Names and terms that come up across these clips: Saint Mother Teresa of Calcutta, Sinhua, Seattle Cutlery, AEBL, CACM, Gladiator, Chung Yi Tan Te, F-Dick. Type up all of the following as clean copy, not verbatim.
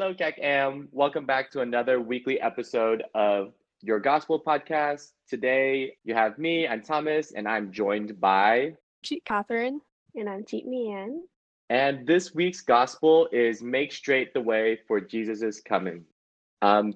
Hello, CACM. Welcome back to another weekly episode of Your Gospel Podcast. Today, you have me, I'm Thomas, and I'm joined by... Cheat Catherine. And I'm Cheat Mian. And this week's gospel is Make Straight the Way for Jesus' Coming.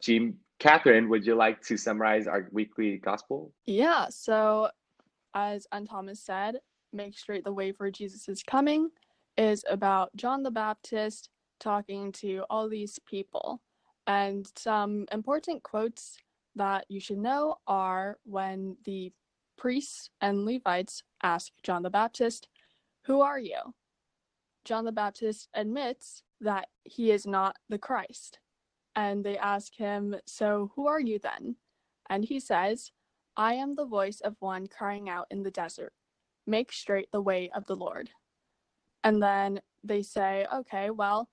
Cheat Catherine, would you like to summarize our weekly gospel? Yeah, so as Thomas said, Make Straight the Way for Jesus' Coming is about John the Baptist talking to all these people. And some important quotes that you should know are when the priests and Levites ask John the Baptist, "Who are you?" John the Baptist admits that he is not the Christ. And they ask him, "So who are you then?" And he says, "I am the voice of one crying out in the desert. Make straight the way of the Lord." And then they say, "Okay, well,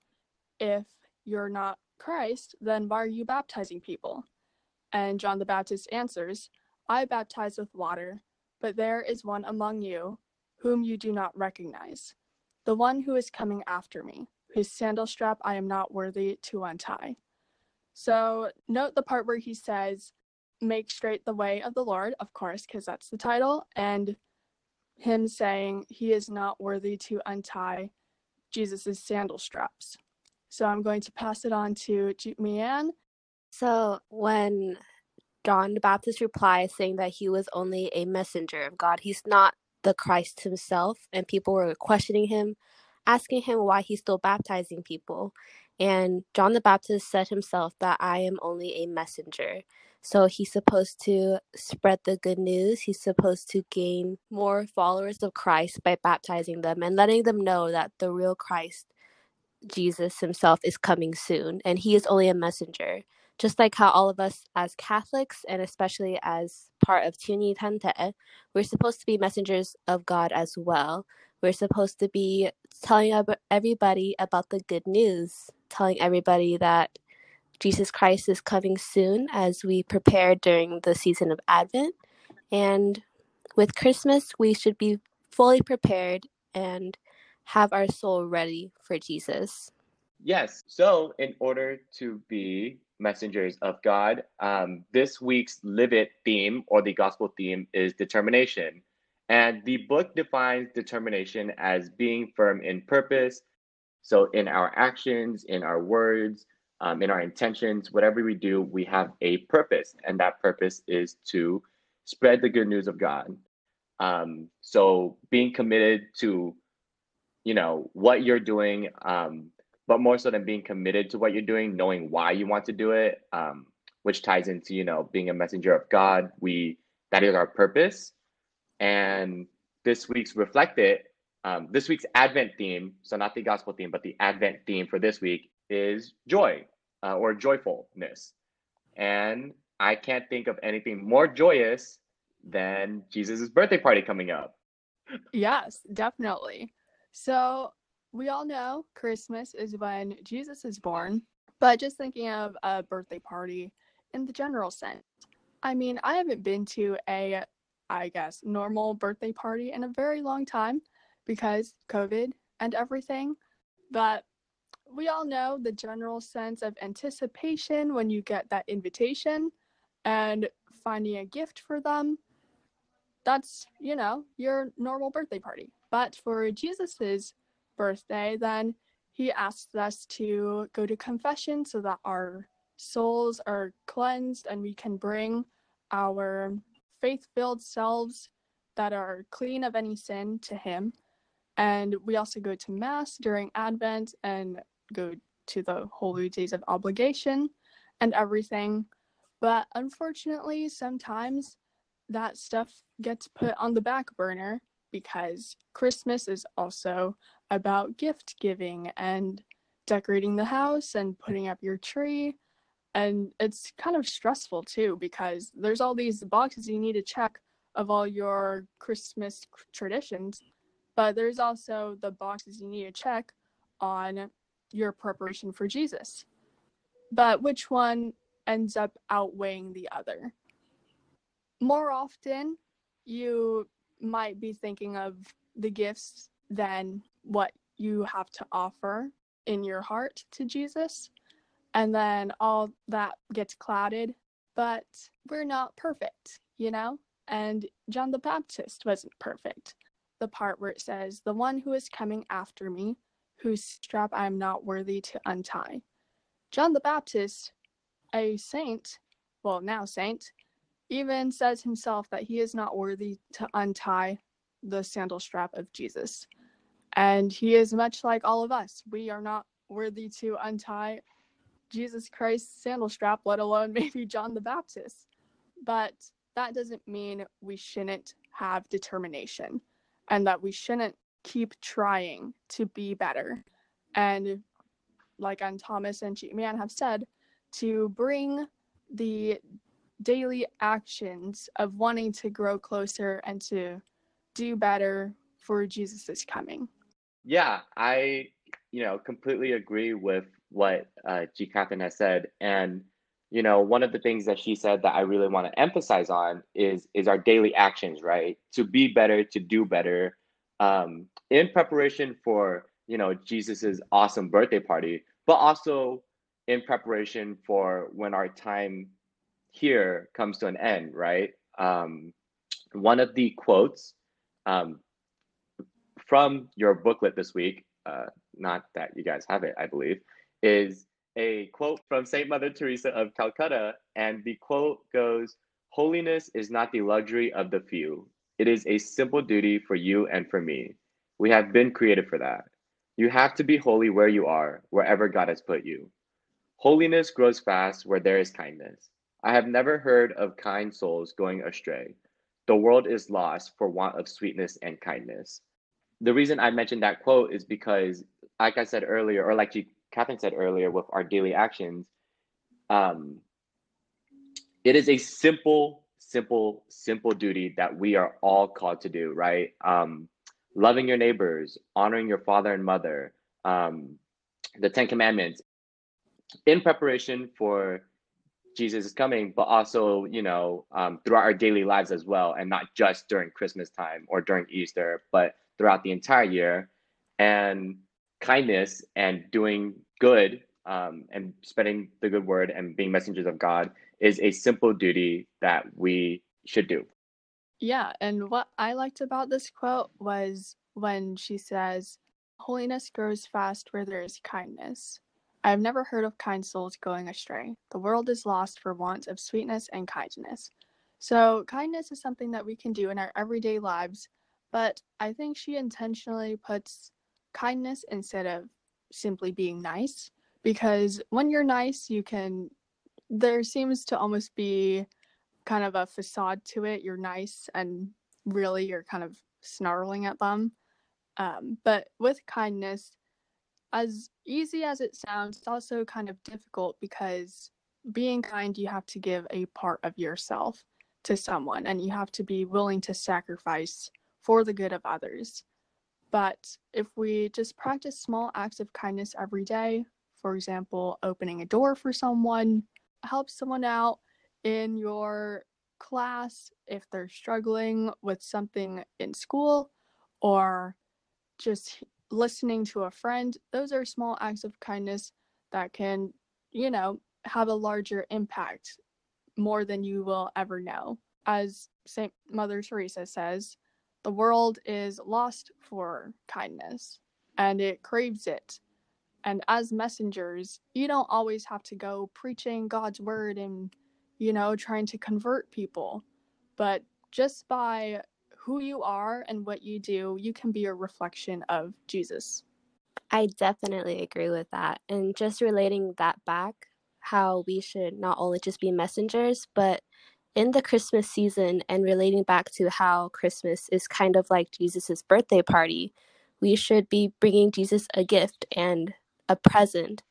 if you're not Christ, then why are you baptizing people?" And John the Baptist answers, "I baptize with water, but there is one among you whom you do not recognize, the one who is coming after me, whose sandal strap I am not worthy to untie." So note the part where he says, "Make straight the way of the Lord," of course, because that's the title, and him saying he is not worthy to untie Jesus' sandal straps. So I'm going to pass it on to Jeet Mian. So when John the Baptist replies saying that he was only a messenger of God, he's not the Christ himself, and people were questioning him, asking him why he's still baptizing people. And John the Baptist said himself that "I am only a messenger." So he's supposed to spread the good news. He's supposed to gain more followers of Christ by baptizing them and letting them know that the real Christ, Jesus himself, is coming soon. And he is only a messenger. Just like how all of us as Catholics, and especially as part of Chung Yi Tan Te, we're supposed to be messengers of God as well. We're supposed to be telling everybody about the good news, telling everybody that Jesus Christ is coming soon as we prepare during the season of Advent. And with Christmas, we should be fully prepared and have our soul ready for Jesus. Yes. So in order to be messengers of God, this week's Live It theme, or the gospel theme, is determination. And the book defines determination as being firm in purpose. So in our actions, in our words, in our intentions, whatever we do, we have a purpose. And that purpose is to spread the good news of God. So being committed to, what you're doing, but more so than being committed to what you're doing, knowing why you want to do it, which ties into, being a messenger of God. That is our purpose. And this week's this week's Advent theme, so not the gospel theme, but the Advent theme for this week is joy, or joyfulness. And I can't think of anything more joyous than Jesus' birthday party coming up. Yes, definitely. So we all know Christmas is when Jesus is born, but just thinking of a birthday party in the general sense. I mean, I haven't been to a normal birthday party in a very long time because COVID and everything. But we all know the general sense of anticipation when you get that invitation and finding a gift for them. That's, your normal birthday party. But for Jesus's birthday, then he asks us to go to confession so that our souls are cleansed and we can bring our faith-filled selves that are clean of any sin to him. And we also go to Mass during Advent and go to the Holy Days of Obligation and everything. But unfortunately, sometimes that stuff gets put on the back burner because Christmas is also about gift giving and decorating the house and putting up your tree. And it's kind of stressful too, because there's all these boxes you need to check of all your Christmas traditions, but there's also the boxes you need to check on your preparation for Jesus. But which one ends up outweighing the other? More often, you might be thinking of the gifts than what you have to offer in your heart to Jesus. and then all that gets clouded. But we're not perfect, you know? And John the Baptist wasn't perfect. The part where it says, "The one who is coming after me, whose strap I am not worthy to untie." John the Baptist, a saint, well, now saint, even says himself that he is not worthy to untie the sandal strap of Jesus. And he is much like all of us. We are not worthy to untie Jesus Christ's sandal strap, let alone maybe John the Baptist. But that doesn't mean we shouldn't have determination and that we shouldn't keep trying to be better. And like Thomas and Cheat Man have said, to bring the daily actions of wanting to grow closer and to do better for Jesus' coming. Yeah, I, completely agree with what G. Catherine has said. And, one of the things that she said that I really want to emphasize on is our daily actions, right? To be better, to do better, in preparation for, Jesus's awesome birthday party, but also in preparation for when our time here comes to an end, right? One of the quotes from your booklet this week, not that you guys have it, I believe, is a quote from Saint Mother Teresa of Calcutta. And the quote goes, "Holiness is not the luxury of the few. It is a simple duty for you and for me. We have been created for that. You have to be holy where you are, wherever God has put you. Holiness grows fast where there is kindness. I have never heard of kind souls going astray. The world is lost for want of sweetness and kindness." The reason I mentioned that quote is because, like I said earlier, or like Catherine said earlier, with our daily actions, it is a simple duty that we are all called to do, right? Loving your neighbors, honoring your father and mother, the 10 Commandments, in preparation for Jesus is coming, but also, throughout our daily lives as well, and not just during Christmas time or during Easter, but throughout the entire year. And kindness and doing good, and spreading the good word and being messengers of God is a simple duty that we should do. Yeah, and what I liked about this quote was when she says, "Holiness grows fast where there is kindness. I have never heard of kind souls going astray. The world is lost for want of sweetness and kindness." So kindness is something that we can do in our everyday lives, but I think she intentionally puts kindness instead of simply being nice, because when you're nice, there seems to almost be kind of a facade to it. You're nice and really you're kind of snarling at them. But with kindness, as easy as it sounds, it's also kind of difficult, because being kind, you have to give a part of yourself to someone and you have to be willing to sacrifice for the good of others. But if we just practice small acts of kindness every day, for example, opening a door for someone, help someone out in your class if they're struggling with something in school, or just listening to a friend, those are small acts of kindness that can, have a larger impact, more than you will ever know. As Saint Mother Teresa says, the world is lost for kindness and it craves it. And as messengers, you don't always have to go preaching God's word and, trying to convert people. But just by who you are and what you do, you can be a reflection of Jesus. I definitely agree with that. And just relating that back, how we should not only just be messengers, but in the Christmas season, and relating back to how Christmas is kind of like Jesus's birthday party, we should be bringing Jesus a gift and a present.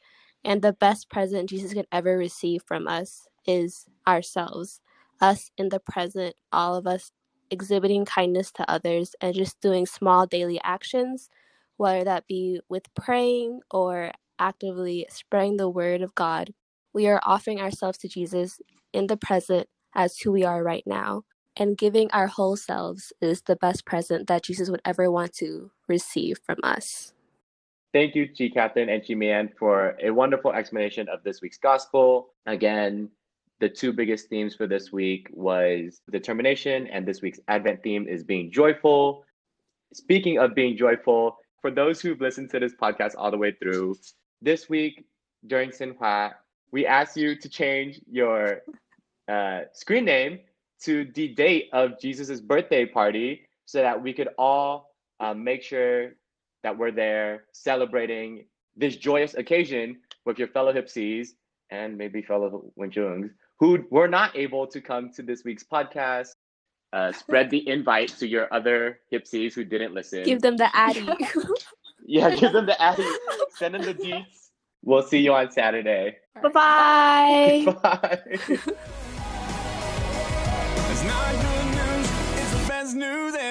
And the best present Jesus can ever receive from us is ourselves, us in the present, all of us exhibiting kindness to others and just doing small daily actions, whether that be with praying or actively spreading the word of God. We are offering ourselves to Jesus in the present as who we are right now. And giving our whole selves is the best present that Jesus would ever want to receive from us. Thank you, Chi Catherine and Chi Mian, for a wonderful explanation of this week's gospel. Again, the two biggest themes for this week was determination, and this week's Advent theme is being joyful. Speaking of being joyful, for those who've listened to this podcast all the way through, this week during Sinhua, we asked you to change your screen name to the date of Jesus's birthday party so that we could all make sure that we're there celebrating this joyous occasion with your fellow Hipsies and maybe fellow Wenchungs who were not able to come to this week's podcast. Spread the invite to your other Hipsies who didn't listen. Give them the addy. Yeah, give them the addy. Send them the deets. We'll see you on Saturday. Right. Bye-bye. Bye. It's not good news. It's the best news.